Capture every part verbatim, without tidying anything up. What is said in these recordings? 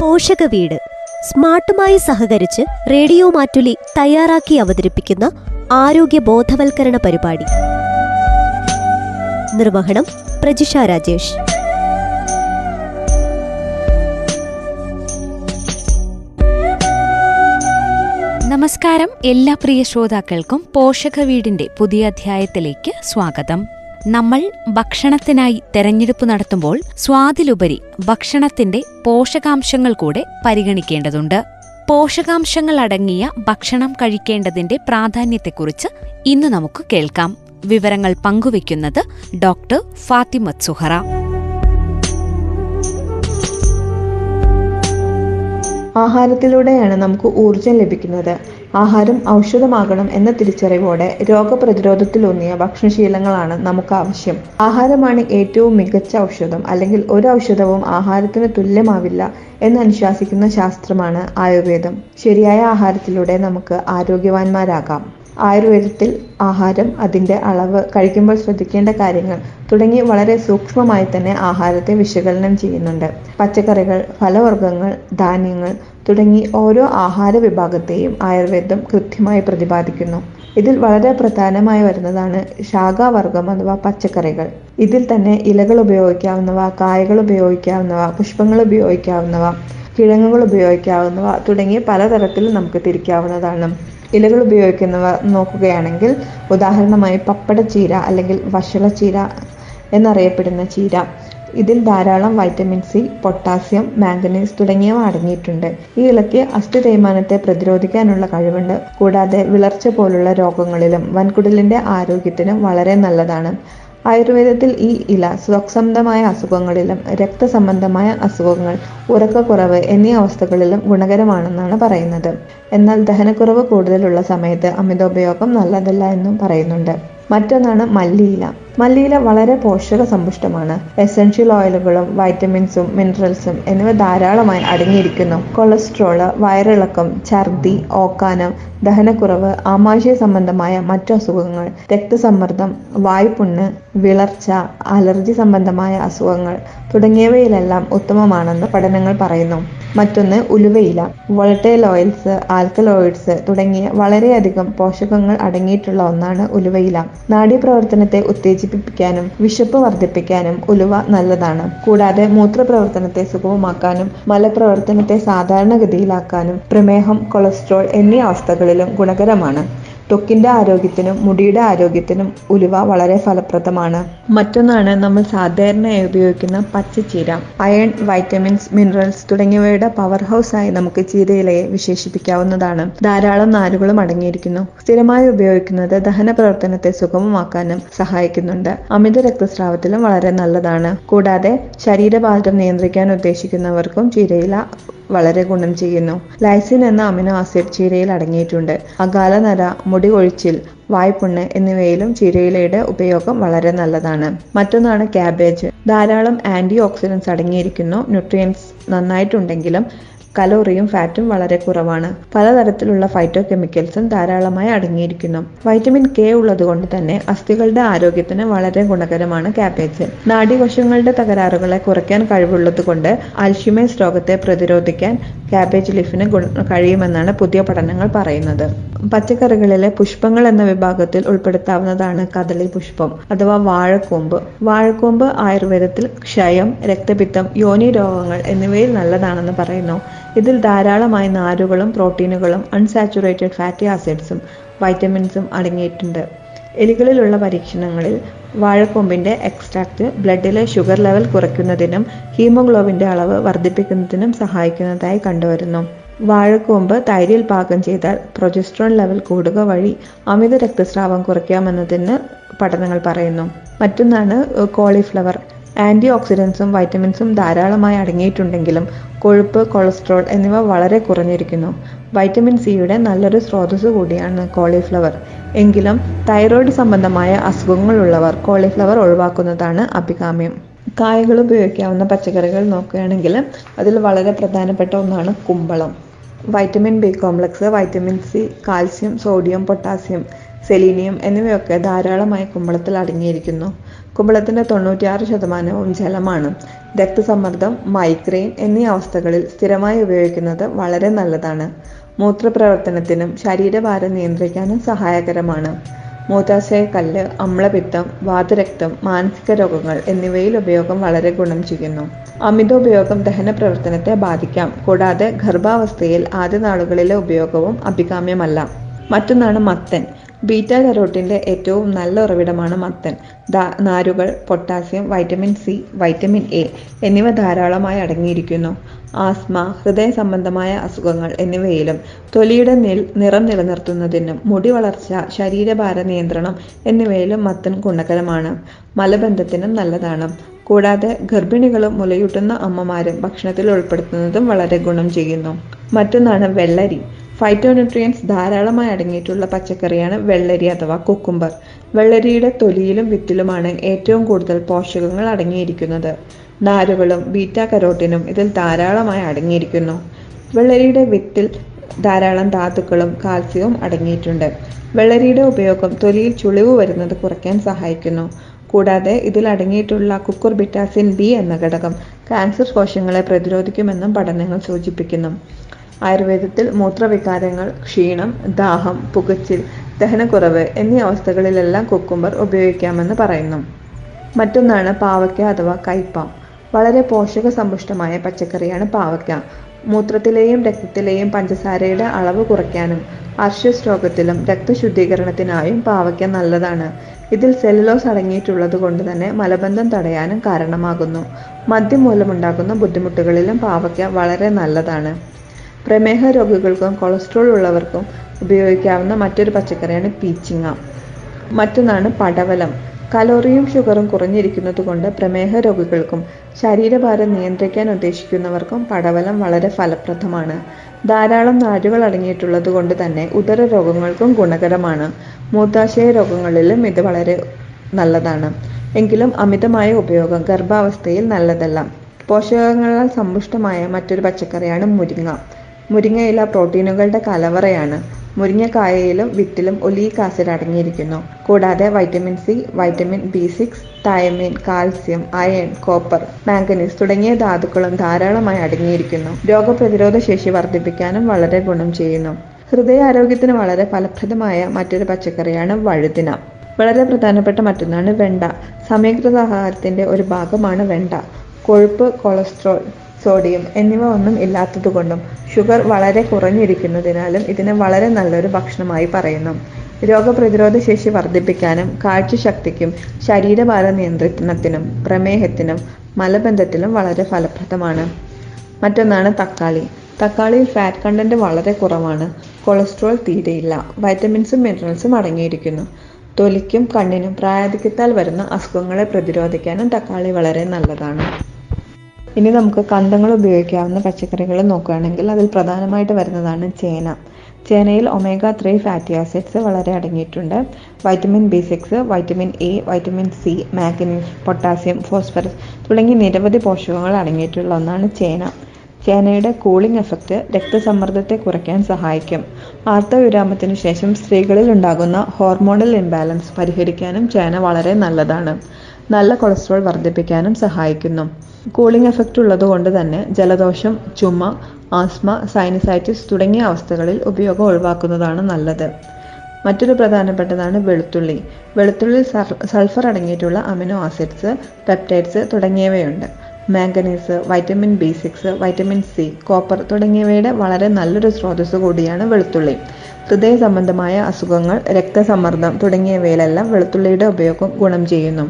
പോഷക വീട് സ്മാർട്ടുമായി സഹകരിച്ച് റേഡിയോമാറ്റുലി തയ്യാറാക്കി അവതരിപ്പിക്കുന്ന ആരോഗ്യ ബോധവൽക്കരണ പരിപാടി. നിർവഹണം പ്രജിഷ രാജേഷ്. നമസ്കാരം എല്ലാ പ്രിയ ശ്രോതാക്കൾക്കും. പോഷക വീടിന്റെ പുതിയ അധ്യായത്തിലേക്ക് സ്വാഗതം. നമ്മൾ ഭക്ഷണത്തിനായി തെരഞ്ഞെടുപ്പ് നടത്തുമ്പോൾ സ്വാദിലുപരി ഭക്ഷണത്തിന്റെ പോഷകാംശങ്ങൾ കൂടെ പരിഗണിക്കേണ്ടതുണ്ട്. പോഷകാംശങ്ങൾ അടങ്ങിയ ഭക്ഷണം കഴിക്കേണ്ടതിന്റെ പ്രാധാന്യത്തെക്കുറിച്ച് ഇന്ന് നമുക്ക് കേൾക്കാം. വിവരങ്ങൾ പങ്കുവയ്ക്കുന്നത് ഡോക്ടർ ഫാത്തിമ സുഹറ. ആഹാരത്തിലൂടെയാണ് നമുക്ക് ഊർജം ലഭിക്കുന്നത്. ആഹാരം ഔഷധമാകണം എന്ന തിരിച്ചറിവോടെ രോഗപ്രതിരോധത്തിലൂന്നിയ ഭക്ഷണശീലങ്ങളാണ് നമുക്ക് ആവശ്യം. ആഹാരമാണ് ഏറ്റവും മികച്ച ഔഷധം, അല്ലെങ്കിൽ ഒരു ഔഷധവും ആഹാരത്തിന് തുല്യമാവില്ല എന്നനുശാസിക്കുന്ന ശാസ്ത്രമാണ് ആയുർവേദം. ശരിയായ ആഹാരത്തിലൂടെ നമുക്ക് ആരോഗ്യവാന്മാരാകാം. ആയുർവേദത്തിൽ ആഹാരം, അതിൻ്റെ അളവ്, കഴിക്കുമ്പോൾ ശ്രദ്ധിക്കേണ്ട കാര്യങ്ങൾ തുടങ്ങി വളരെ സൂക്ഷ്മമായി തന്നെ ആഹാരത്തെ വിശകലനം ചെയ്യുന്നുണ്ട്. പച്ചക്കറികൾ, ഫലവർഗ്ഗങ്ങൾ, ധാന്യങ്ങൾ തുടങ്ങി ഓരോ ആഹാര വിഭാഗത്തെയും ആയുർവേദം കൃത്യമായി പ്രതിപാദിക്കുന്നു. ഇതിൽ വളരെ പ്രധാനമായി വരുന്നതാണ് ശാഖാവർഗം അഥവാ പച്ചക്കറികൾ. ഇതിൽ തന്നെ ഇലകൾ ഉപയോഗിക്കാവുന്നവ, കായകൾ ഉപയോഗിക്കാവുന്നവ, പുഷ്പങ്ങൾ ഉപയോഗിക്കാവുന്നവ, കിഴങ്ങുകൾ ഉപയോഗിക്കാവുന്നവ തുടങ്ങിയ പലതരത്തിൽ നമുക്ക് തിരിക്കാവുന്നതാണ്. ഇലകൾ ഉപയോഗിക്കുന്നവ നോക്കുകയാണെങ്കിൽ ഉദാഹരണമായി പപ്പടച്ചീര അല്ലെങ്കിൽ വഷളച്ചീര എന്നറിയപ്പെടുന്ന ചീര. ഇതിൽ ധാരാളം വൈറ്റമിൻ സി, പൊട്ടാസ്യം, മാംഗനീസ് തുടങ്ങിയവ അടങ്ങിയിട്ടുണ്ട്. ഈ ഇലയ്ക്ക് അസ്ഥി തേയ്മാനത്തെ പ്രതിരോധിക്കാനുള്ള കഴിവുണ്ട്. കൂടാതെ വിളർച്ച പോലുള്ള രോഗങ്ങളിലും വൻകുടലിൻ്റെ ആരോഗ്യത്തിനും വളരെ നല്ലതാണ്. ആയുർവേദത്തിൽ ഈ ഇല സ്വസംബന്ധമായ അസുഖങ്ങളിലും രക്തസംബന്ധമായ അസുഖങ്ങൾ, ഉറക്കക്കുറവ് എന്നീ അവസ്ഥകളിലും ഗുണകരമാണെന്നാണ് പറയുന്നത്. എന്നാൽ ദഹനക്കുറവ് കൂടുതലുള്ള സമയത്ത് അമിതോപയോഗം നല്ലതല്ല എന്നും പറയുന്നുണ്ട്. മറ്റൊന്നാണ് മല്ലിയില. മല്ലിയില വളരെ പോഷക സമ്പുഷ്ടമാണ്. എസൻഷ്യൽ ഓയിലുകളും വൈറ്റമിൻസും മിനറൽസും എന്നിവ ധാരാളമായി അടങ്ങിയിരിക്കുന്നു. കൊളസ്ട്രോള്, വയറിളക്കം, ഛർദി, ഓക്കാനം, ദഹനക്കുറവ്, ആമാശയ സംബന്ധമായ മറ്റു അസുഖങ്ങൾ, രക്തസമ്മർദ്ദം, വായ്പുണ്ണ്, വിളർച്ച, അലർജി സംബന്ധമായ അസുഖങ്ങൾ തുടങ്ങിയവയിലെല്ലാം ഉത്തമമാണെന്ന് പഠനങ്ങൾ പറയുന്നു. മറ്റൊന്ന് ഉലുവയില. വോളട്ടൈൽ ഓയിൽസ്, ആൽക്കലോയിഡ്സ് തുടങ്ങിയ വളരെയധികം പോഷകങ്ങൾ അടങ്ങിയിട്ടുള്ള ഒന്നാണ് ഉലുവയില. നാഡീപ്രവർത്തനത്തെ ഉത്തേജിപ്പിക്കാനും വിശപ്പ് വർദ്ധിപ്പിക്കാനും ഉലുവ നല്ലതാണ്. കൂടാതെ മൂത്രപ്രവർത്തനത്തെ സുഗമമാക്കാനും മലപ്രവർത്തനത്തെ സാധാരണഗതിയിലാക്കാനും പ്രമേഹം, കൊളസ്ട്രോൾ എന്നീ അവസ്ഥകളിലും ഗുണകരമാണ്. ത്വക്കിൻ്റെ ആരോഗ്യത്തിനും മുടിയുടെ ആരോഗ്യത്തിനും ഉലുവ വളരെ ഫലപ്രദമാണ്. മറ്റൊന്നാണ് നമ്മൾ സാധാരണയായി ഉപയോഗിക്കുന്ന പച്ചച്ചീര. അയൺ, വൈറ്റമിൻസ്, മിനറൽസ് തുടങ്ങിയവയുടെ പവർ ഹൗസായി നമുക്ക് ചീരയിലയെ വിശേഷിപ്പിക്കാവുന്നതാണ്. ധാരാളം നാരുകളും അടങ്ങിയിരിക്കുന്നു. സ്ഥിരമായി ഉപയോഗിക്കുന്നത് ദഹന പ്രവർത്തനത്തെ സുഗമമാക്കാനും സഹായിക്കുന്നുണ്ട്. അമിത രക്തസ്രാവത്തിലും വളരെ നല്ലതാണ്. കൂടാതെ ശരീരഭാരം നിയന്ത്രിക്കാൻ ഉദ്ദേശിക്കുന്നവർക്കും ചീരയില വളരെ ഗുണം ചെയ്യുന്നു. ലൈസിൻ എന്ന അമിനോ ആസിഡ് ചീരയിൽ അടങ്ങിയിട്ടുണ്ട്. അകാലനര, മുടി കൊഴിച്ചിൽ, വായ്പുണ്ണ് എന്നിവയിലും ചീരയിലയുടെ ഉപയോഗം വളരെ നല്ലതാണ്. മറ്റൊന്നാണ് കാബേജ്. ധാരാളം ആന്റി ഓക്സിഡൻസ് അടങ്ങിയിരിക്കുന്നു. ന്യൂട്രിയൻസ് നന്നായിട്ടുണ്ടെങ്കിലും കലോറിയും ഫാറ്റും വളരെ കുറവാണ്. പലതരത്തിലുള്ള ഫൈറ്റോ കെമിക്കൽസും ധാരാളമായി അടങ്ങിയിരിക്കുന്നു. വൈറ്റമിൻ കെ ഉള്ളതുകൊണ്ട് തന്നെ അസ്ഥികളുടെ ആരോഗ്യത്തിന് വളരെ ഗുണകരമാണ് കാബേജ്. നാഡീകോശങ്ങളുടെ തകരാറുകളെ കുറയ്ക്കാൻ കഴിവുള്ളത് കൊണ്ട് അൽഷിമേഴ്സ് രോഗത്തെ പ്രതിരോധിക്കാൻ കാബേജ് ലീഫിന് കഴിയുമെന്നാണ് പുതിയ പഠനങ്ങൾ പറയുന്നത്. പച്ചക്കറികളിലെ പുഷ്പങ്ങൾ എന്ന വിഭാഗത്തിൽ ഉൾപ്പെടുത്താവുന്നതാണ് കദളി പുഷ്പം അഥവാ വാഴക്കൂമ്പ്. വാഴക്കൂമ്പ് ആയുർവേദത്തിൽ ക്ഷയം, രക്തപിത്തം, യോനി രോഗങ്ങൾ എന്നിവയിൽ നല്ലതാണെന്ന് പറയുന്നു. ഇതിൽ ധാരാളമായി നാരുകളും പ്രോട്ടീനുകളും അൺസാച്ചുറേറ്റഡ് ഫാറ്റി ആസിഡ്സും വൈറ്റമിൻസും അടങ്ങിയിട്ടുണ്ട്. എലികളിലുള്ള പരീക്ഷണങ്ങളിൽ വാഴക്കൊമ്പിൻ്റെ എക്സ്ട്രാക്റ്റ് ബ്ലഡിലെ ഷുഗർ ലെവൽ കുറയ്ക്കുന്നതിനും ഹീമോഗ്ലോബിൻ്റെ അളവ് വർദ്ധിപ്പിക്കുന്നതിനും സഹായിക്കുന്നതായി കണ്ടുവരുന്നു. വാഴക്കൂമ്പ് തൈരിൽ പാകം ചെയ്താൽ പ്രൊജസ്ട്രോൺ ലെവൽ കൂടുക വഴി അമിത രക്തസ്രാവം കുറയ്ക്കാമെന്നതിന് പഠനങ്ങൾ പറയുന്നു. മറ്റൊന്നാണ് കോളിഫ്ലവർ. ആൻറ്റി ഓക്സിഡൻസും വൈറ്റമിൻസും ധാരാളമായി അടങ്ങിയിട്ടുണ്ടെങ്കിലും കൊഴുപ്പ്, കൊളസ്ട്രോൾ എന്നിവ വളരെ കുറഞ്ഞിരിക്കുന്നു. വൈറ്റമിൻ സിയുടെ നല്ലൊരു സ്രോതസ് കൂടിയാണ് കോളിഫ്ലവർ. എങ്കിലും തൈറോയ്ഡ് സംബന്ധമായ അസുഖങ്ങളുള്ളവർ കോളിഫ്ലവർ ഒഴിവാക്കുന്നതാണ് അഭികാമ്യം. കായകൾ ഉപയോഗിക്കാവുന്ന പച്ചക്കറികൾ നോക്കുകയാണെങ്കിൽ അതിൽ വളരെ പ്രധാനപ്പെട്ട ഒന്നാണ് കുമ്പളം. Vitamin B complex, vitamin C, calcium, sodium, potassium, selenium എന്നിവയൊക്കെ ധാരാളമായി കുമ്പളത്തിൽ അടങ്ങിയിരിക്കുന്നു. കുമ്പളത്തിൻ്റെ തൊണ്ണൂറ്റിയാറ് ശതമാനവും ജലമാണ്. രക്തസമ്മർദ്ദം, മൈഗ്രെയിൻ എന്നീ അവസ്ഥകളിൽ സ്ഥിരമായി ഉപയോഗിക്കുന്നത് വളരെ നല്ലതാണ്. മൂത്രപ്രവർത്തനത്തിനും ശരീരഭാരം നിയന്ത്രിക്കാനും സഹായകരമാണ്. മൂത്രാശയക്കല്ല്, അമ്ലപിത്തം, വാതരക്തം, മാനസിക രോഗങ്ങൾ എന്നിവയിൽ ഉപയോഗം വളരെ ഗുണം ചെയ്യുന്നു. അമിതോപയോഗം ദഹന പ്രവർത്തനത്തെ ബാധിക്കാം. കൂടാതെ ഗർഭാവസ്ഥയിൽ ആദ്യ നാളുകളിലെ ഉപയോഗവും അഭികാമ്യമല്ല. മറ്റൊന്നാണ് മത്തൻ. ബീറ്റാ കരോട്ടിൻ്റെ ഏറ്റവും നല്ല ഉറവിടമാണ് മത്തൻ. നാരുകൾ, potassium, vitamin C, vitamin A എന്നിവ ധാരാളമായി അടങ്ങിയിരിക്കുന്നു. ആസ്മ, ഹൃദയ സംബന്ധമായ അസുഖങ്ങൾ എന്നിവയിലും തൊലിയുടെ നിൽ നിറം നിലനിർത്തുന്നതിനും മുടി വളർച്ച, ശരീരഭാര നിയന്ത്രണം എന്നിവയിലും മത്തൻ ഗുണകരമാണ്. മലബന്ധത്തിനും നല്ലതാണ്. കൂടാതെ ഗർഭിണികളും മുലയൂട്ടുന്ന അമ്മമാരും ഭക്ഷണത്തിൽ ഉൾപ്പെടുത്തുന്നതും വളരെ ഗുണം ചെയ്യുന്നു. മറ്റൊന്നാണ് വെള്ളരി. ഫൈറ്റോന്യൂട്രിയൻസ് ധാരാളമായി അടങ്ങിയിട്ടുള്ള പച്ചക്കറിയാണ് വെള്ളരി അഥവാ കുക്കുംബർ. വെള്ളരിയുടെ തൊലിയിലും വിത്തിലുമാണ് ഏറ്റവും കൂടുതൽ പോഷകങ്ങൾ അടങ്ങിയിരിക്കുന്നത്. നാരുകളും ബീറ്റാ കരോട്ടിനും ഇതിൽ ധാരാളമായി അടങ്ങിയിരിക്കുന്നു. വെള്ളരിയുടെ വിത്തിൽ ധാരാളം ധാതുക്കളും കാൽസ്യവും അടങ്ങിയിട്ടുണ്ട്. വെള്ളരിയുടെ ഉപയോഗം തൊലിയിൽ ചുളിവ് വരുന്നത് കുറയ്ക്കാൻ സഹായിക്കുന്നു. കൂടാതെ ഇതിൽ അടങ്ങിയിട്ടുള്ള കുക്കുർബിറ്റാസിൻ ബി എന്ന ഘടകം ക്യാൻസർ കോശങ്ങളെ പ്രതിരോധിക്കുമെന്നും പഠനങ്ങൾ സൂചിപ്പിക്കുന്നു. ആയുർവേദത്തിൽ മൂത്രവികാരങ്ങൾ, ക്ഷീണം, ദാഹം, പുകച്ചിൽ, ദഹനക്കുറവ് എന്നീ അവസ്ഥകളിലെല്ലാം കുക്കുംബർ ഉപയോഗിക്കാമെന്ന് പറയുന്നു. മറ്റൊന്നാണ് പാവയ്ക്ക അഥവാ കയ്പ. വളരെ പോഷക സമ്പുഷ്ടമായ പച്ചക്കറിയാണ് പാവയ്ക്ക. മൂത്രത്തിലെയും രക്തത്തിലെയും പഞ്ചസാരയുടെ അളവ് കുറയ്ക്കാനും അർശ്വസ് രോഗത്തിലും രക്തശുദ്ധീകരണത്തിനായും പാവയ്ക്ക നല്ലതാണ്. ഇതിൽ സെല്ലുലോസ് അടങ്ങിയിട്ടുള്ളത് കൊണ്ട് തന്നെ മലബന്ധം തടയാനും കാരണമാകുന്നു. മദ്യം മൂലമുണ്ടാകുന്ന ബുദ്ധിമുട്ടുകളിലും പാവയ്ക്ക വളരെ നല്ലതാണ്. പ്രമേഹ രോഗികൾക്കും കൊളസ്ട്രോൾ ഉള്ളവർക്കും ഉപയോഗിക്കാവുന്ന മറ്റൊരു പച്ചക്കറിയാണ് പീച്ചിങ്ങ. മറ്റൊന്നാണ് പടവലം. കലോറിയും ഷുഗറും കുറഞ്ഞിരിക്കുന്നത് കൊണ്ട് പ്രമേഹ രോഗികൾക്കും ശരീരഭാരം നിയന്ത്രിക്കാൻ ഉദ്ദേശിക്കുന്നവർക്കും പടവലം വളരെ ഫലപ്രദമാണ്. ധാരാളം നാരുകൾ അടങ്ങിയിട്ടുള്ളത് കൊണ്ട് തന്നെ ഉദര രോഗങ്ങൾക്കും ഗുണകരമാണ്. മൂത്രാശയ രോഗങ്ങളിലും ഇത് വളരെ നല്ലതാണ്. എങ്കിലും അമിതമായ ഉപയോഗം ഗർഭാവസ്ഥയിൽ നല്ലതല്ല. പോഷകങ്ങളാൽ സമ്പുഷ്ടമായ മറ്റൊരു പച്ചക്കറിയാണ് മുരിങ്ങ. മുരിങ്ങയില പ്രോട്ടീനുകളുടെ കലവറയാണ്. മുരിങ്ങക്കായയിലും വിത്തിലും ഒലീക് ആസിഡ് അടങ്ങിയിരിക്കുന്നു. കൂടാതെ vitamin C, vitamin B six, thiamine, calcium, iron, copper, manganese തുടങ്ങിയ ധാതുക്കളും ധാരാളമായി അടങ്ങിയിരിക്കുന്നു. രോഗപ്രതിരോധ ശേഷി വർദ്ധിപ്പിക്കാനും വളരെ ഗുണം ചെയ്യുന്നു. ഹൃദയാരോഗ്യത്തിന് വളരെ ഫലപ്രദമായ മറ്റൊരു പച്ചക്കറിയാണ് വഴുതിന. വളരെ പ്രധാനപ്പെട്ട മറ്റൊന്നാണ് വെണ്ട. സമീകൃത ആഹാരത്തിന്റെ ഒരു ഭാഗമാണ് വെണ്ട. കൊഴുപ്പ്, കൊളസ്ട്രോൾ, സോഡിയം എന്നിവ ഒന്നും ഇല്ലാത്തതുകൊണ്ടും ഷുഗർ വളരെ കുറഞ്ഞിരിക്കുന്നതിനാലും ഇതിനെ വളരെ നല്ലൊരു ഭക്ഷണമായി പറയുന്നു. രോഗപ്രതിരോധ ശേഷി വർദ്ധിപ്പിക്കാനും കാഴ്ചശക്തിക്കും ശരീരഭാരം നിയന്ത്രണത്തിനും പ്രമേഹത്തിനും മലബന്ധത്തിലും വളരെ ഫലപ്രദമാണ്. മറ്റൊന്നാണ് തക്കാളി. തക്കാളിയിൽ ഫാറ്റ് കണ്ടന്റ് വളരെ കുറവാണ്. കൊളസ്ട്രോൾ തീരെയില്ല. വൈറ്റമിൻസും മിനറൽസും അടങ്ങിയിരിക്കുന്നു. തൊലിക്കും കണ്ണിനും പ്രായാധിക്യത്താൽ വരുന്ന അസുഖങ്ങളെ പ്രതിരോധിക്കാനും തക്കാളി വളരെ നല്ലതാണ്. ഇനി നമുക്ക് കണ്ടങ്ങൾ ഉപയോഗിക്കാവുന്ന പച്ചക്കറികൾ നോക്കുകയാണെങ്കിൽ അതിൽ പ്രധാനമായിട്ട് വരുന്നതാണ് ചേന. ചേനയിൽ ഒമേഗ ത്രീ ഫാറ്റി ആസിഡ്സ് വളരെ അടങ്ങിയിട്ടുണ്ട്. Vitamin B six, vitamin A, vitamin C, manganese, potassium, phosphorus തുടങ്ങി നിരവധി പോഷകങ്ങൾ അടങ്ങിയിട്ടുള്ള ഒന്നാണ് ചേന. ചേനയുടെ കൂളിംഗ് എഫക്റ്റ് രക്തസമ്മർദ്ദത്തെ കുറയ്ക്കാൻ സഹായിക്കും. ആർത്തവിരാമത്തിനു ശേഷം സ്ത്രീകളിൽ ഉണ്ടാകുന്ന ഹോർമോണൽ ഇംബാലൻസ് പരിഹരിക്കാനും ചേന വളരെ നല്ലതാണ്. നല്ല കൊളസ്ട്രോൾ വർദ്ധിപ്പിക്കാനും സഹായിക്കുന്നു. കൂളിംഗ് എഫക്റ്റ് ഉള്ളതുകൊണ്ട് തന്നെ ജലദോഷം, ചുമ, ആസ്മ, സൈനസൈറ്റിസ് തുടങ്ങിയ അവസ്ഥകളിൽ ഉപയോഗം ഒഴിവാക്കുന്നതാണ് നല്ലത്. മറ്റൊരു പ്രധാനപ്പെട്ടതാണ് വെളുത്തുള്ളി. വെളുത്തുള്ളിയിൽ സൾഫർ അടങ്ങിയിട്ടുള്ള അമിനോ ആസിഡ്സ്, പെപ്റ്റൈഡ്സ് തുടങ്ങിയവയുണ്ട്. Manganese, vitamin B six, vitamin C, copper തുടങ്ങിയവയുടെ വളരെ നല്ലൊരു സ്രോതസ് കൂടിയാണ് വെളുത്തുള്ളി. ഹൃദയ സംബന്ധമായ അസുഖങ്ങൾ, രക്തസമ്മർദ്ദം തുടങ്ങിയവയിലെല്ലാം വെളുത്തുള്ളിയുടെ ഉപയോഗം ഗുണം ചെയ്യുന്നു.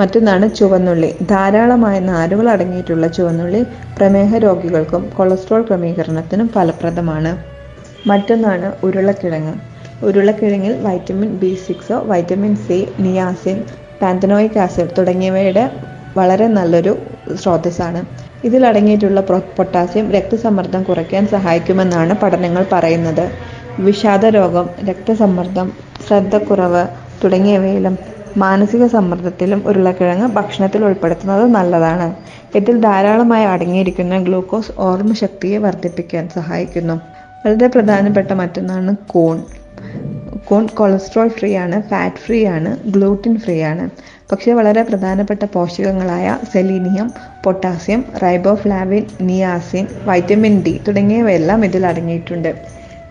മറ്റൊന്നാണ് ചുവന്നുള്ളി. ധാരാളമായ നാരുകൾ അടങ്ങിയിട്ടുള്ള ചുവന്നുള്ളി പ്രമേഹ രോഗികൾക്കും കൊളസ്ട്രോൾ ക്രമീകരണത്തിനും ഫലപ്രദമാണ്. മറ്റൊന്നാണ് ഉരുളക്കിഴങ്ങ്. ഉരുളക്കിഴങ്ങിൽ വൈറ്റമിൻ ബി സിക്സോ, vitamin C, niacin, pantothenic acid തുടങ്ങിയവയുടെ വളരെ നല്ലൊരു സ്രോതസ്സാണ്. ഇതിലടങ്ങിയിട്ടുള്ള പൊട്ടാസ്യം രക്തസമ്മർദ്ദം കുറയ്ക്കാൻ സഹായിക്കുമെന്നാണ് പഠനങ്ങൾ പറയുന്നത്. വിഷാദ രോഗം, രക്തസമ്മർദ്ദം, ശ്രദ്ധക്കുറവ് തുടങ്ങിയവയിലും മാനസിക സമ്മർദ്ദത്തിലും ഉരുളക്കിഴങ്ങ് ഭക്ഷണത്തിൽ ഉൾപ്പെടുത്തുന്നത് നല്ലതാണ്. ഇതിൽ ധാരാളമായി അടങ്ങിയിരിക്കുന്ന ഗ്ലൂക്കോസ് ഓർമ്മശക്തിയെ വർദ്ധിപ്പിക്കാൻ സഹായിക്കുന്നു. വളരെ പ്രധാനപ്പെട്ട മറ്റൊന്നാണ് കൂൺ. കൂൺ കൊളസ്ട്രോൾ ഫ്രീ ആണ്, ഫാറ്റ് ഫ്രീ ആണ്, ഗ്ലൂട്ടിൻ ഫ്രീ ആണ്. പക്ഷേ വളരെ പ്രധാനപ്പെട്ട പോഷകങ്ങളായ selenium, potassium, riboflavin, niacin, vitamin D തുടങ്ങിയവയെല്ലാം ഇതിൽ അടങ്ങിയിട്ടുണ്ട്.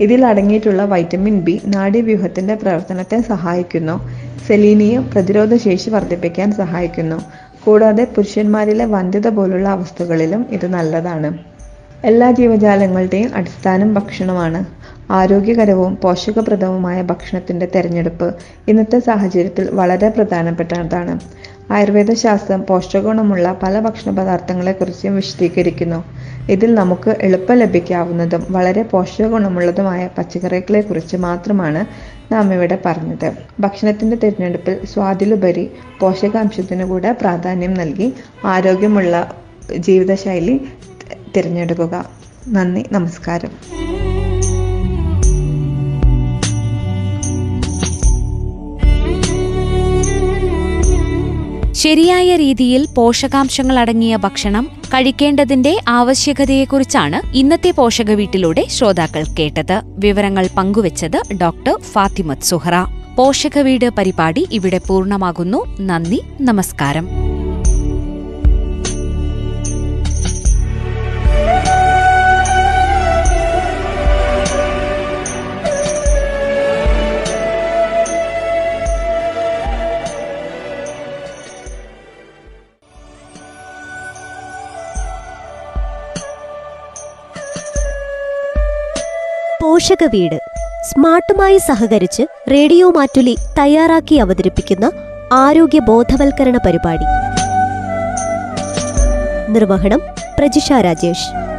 ഇതിൽ അടങ്ങിയിട്ടുള്ള വൈറ്റമിൻ ബി നാഡീവ്യൂഹത്തിൻ്റെ പ്രവർത്തനത്തെ സഹായിക്കുന്നു. സെലീനിയം പ്രതിരോധശേഷി വർദ്ധിപ്പിക്കാൻ സഹായിക്കുന്നു. കൂടാതെ പുരുഷന്മാരിലെ വന്ധ്യത പോലുള്ള അവസ്ഥകളിലും ഇത് നല്ലതാണ്. എല്ലാ ജീവജാലങ്ങളുടെയും അടിസ്ഥാനം ഭക്ഷണമാണ്. ആരോഗ്യകരവും പോഷകപ്രദവുമായ ഭക്ഷണത്തിൻ്റെ തിരഞ്ഞെടുപ്പ് ഇന്നത്തെ സാഹചര്യത്തിൽ വളരെ പ്രധാനപ്പെട്ടതാണ്. ആയുർവേദ ശാസ്ത്രം പോഷകഗുണമുള്ള പല ഭക്ഷണ പദാർത്ഥങ്ങളെക്കുറിച്ചും വിശദീകരിക്കുന്നു. ഇതിൽ നമുക്ക് എളുപ്പം ലഭിക്കാവുന്നതും വളരെ പോഷകഗുണമുള്ളതുമായ പച്ചക്കറികളെക്കുറിച്ച് മാത്രമാണ് നാം ഇവിടെ പറഞ്ഞത്. ഭക്ഷണത്തിൻ്റെ തിരഞ്ഞെടുപ്പിൽ സ്വാദിലുപരി പോഷകാംശത്തിനു കൂടെ പ്രാധാന്യം നൽകി ആരോഗ്യമുള്ള ജീവിതശൈലി തിരഞ്ഞെടുക്കുക. നന്ദി, നമസ്കാരം. ശരിയായ രീതിയിൽ പോഷകാംശങ്ങൾ അടങ്ങിയ ഭക്ഷണം കഴിക്കേണ്ടതിന്റെ ആവശ്യകതയെക്കുറിച്ചാണ് ഇന്നത്തെ പോഷക വീട്ടിലൂടെ ശ്രോതാക്കൾ കേട്ടത്. വിവരങ്ങൾ പങ്കുവച്ചത് ഡോക്ടർ ഫാത്തിമ സുഹറ. പോഷകവീട് പരിപാടി ഇവിടെ പൂർണ്ണമാകുന്നു. നന്ദി, നമസ്കാരം. പോഷക വീട് സ്മാർട്ടുമായി സഹകരിച്ച് റേഡിയോമാറ്റുലി തയ്യാറാക്കി അവതരിപ്പിക്കുന്ന ആരോഗ്യ ബോധവൽക്കരണ പരിപാടി. നിർവഹണം പ്രജിഷ രാജേഷ്.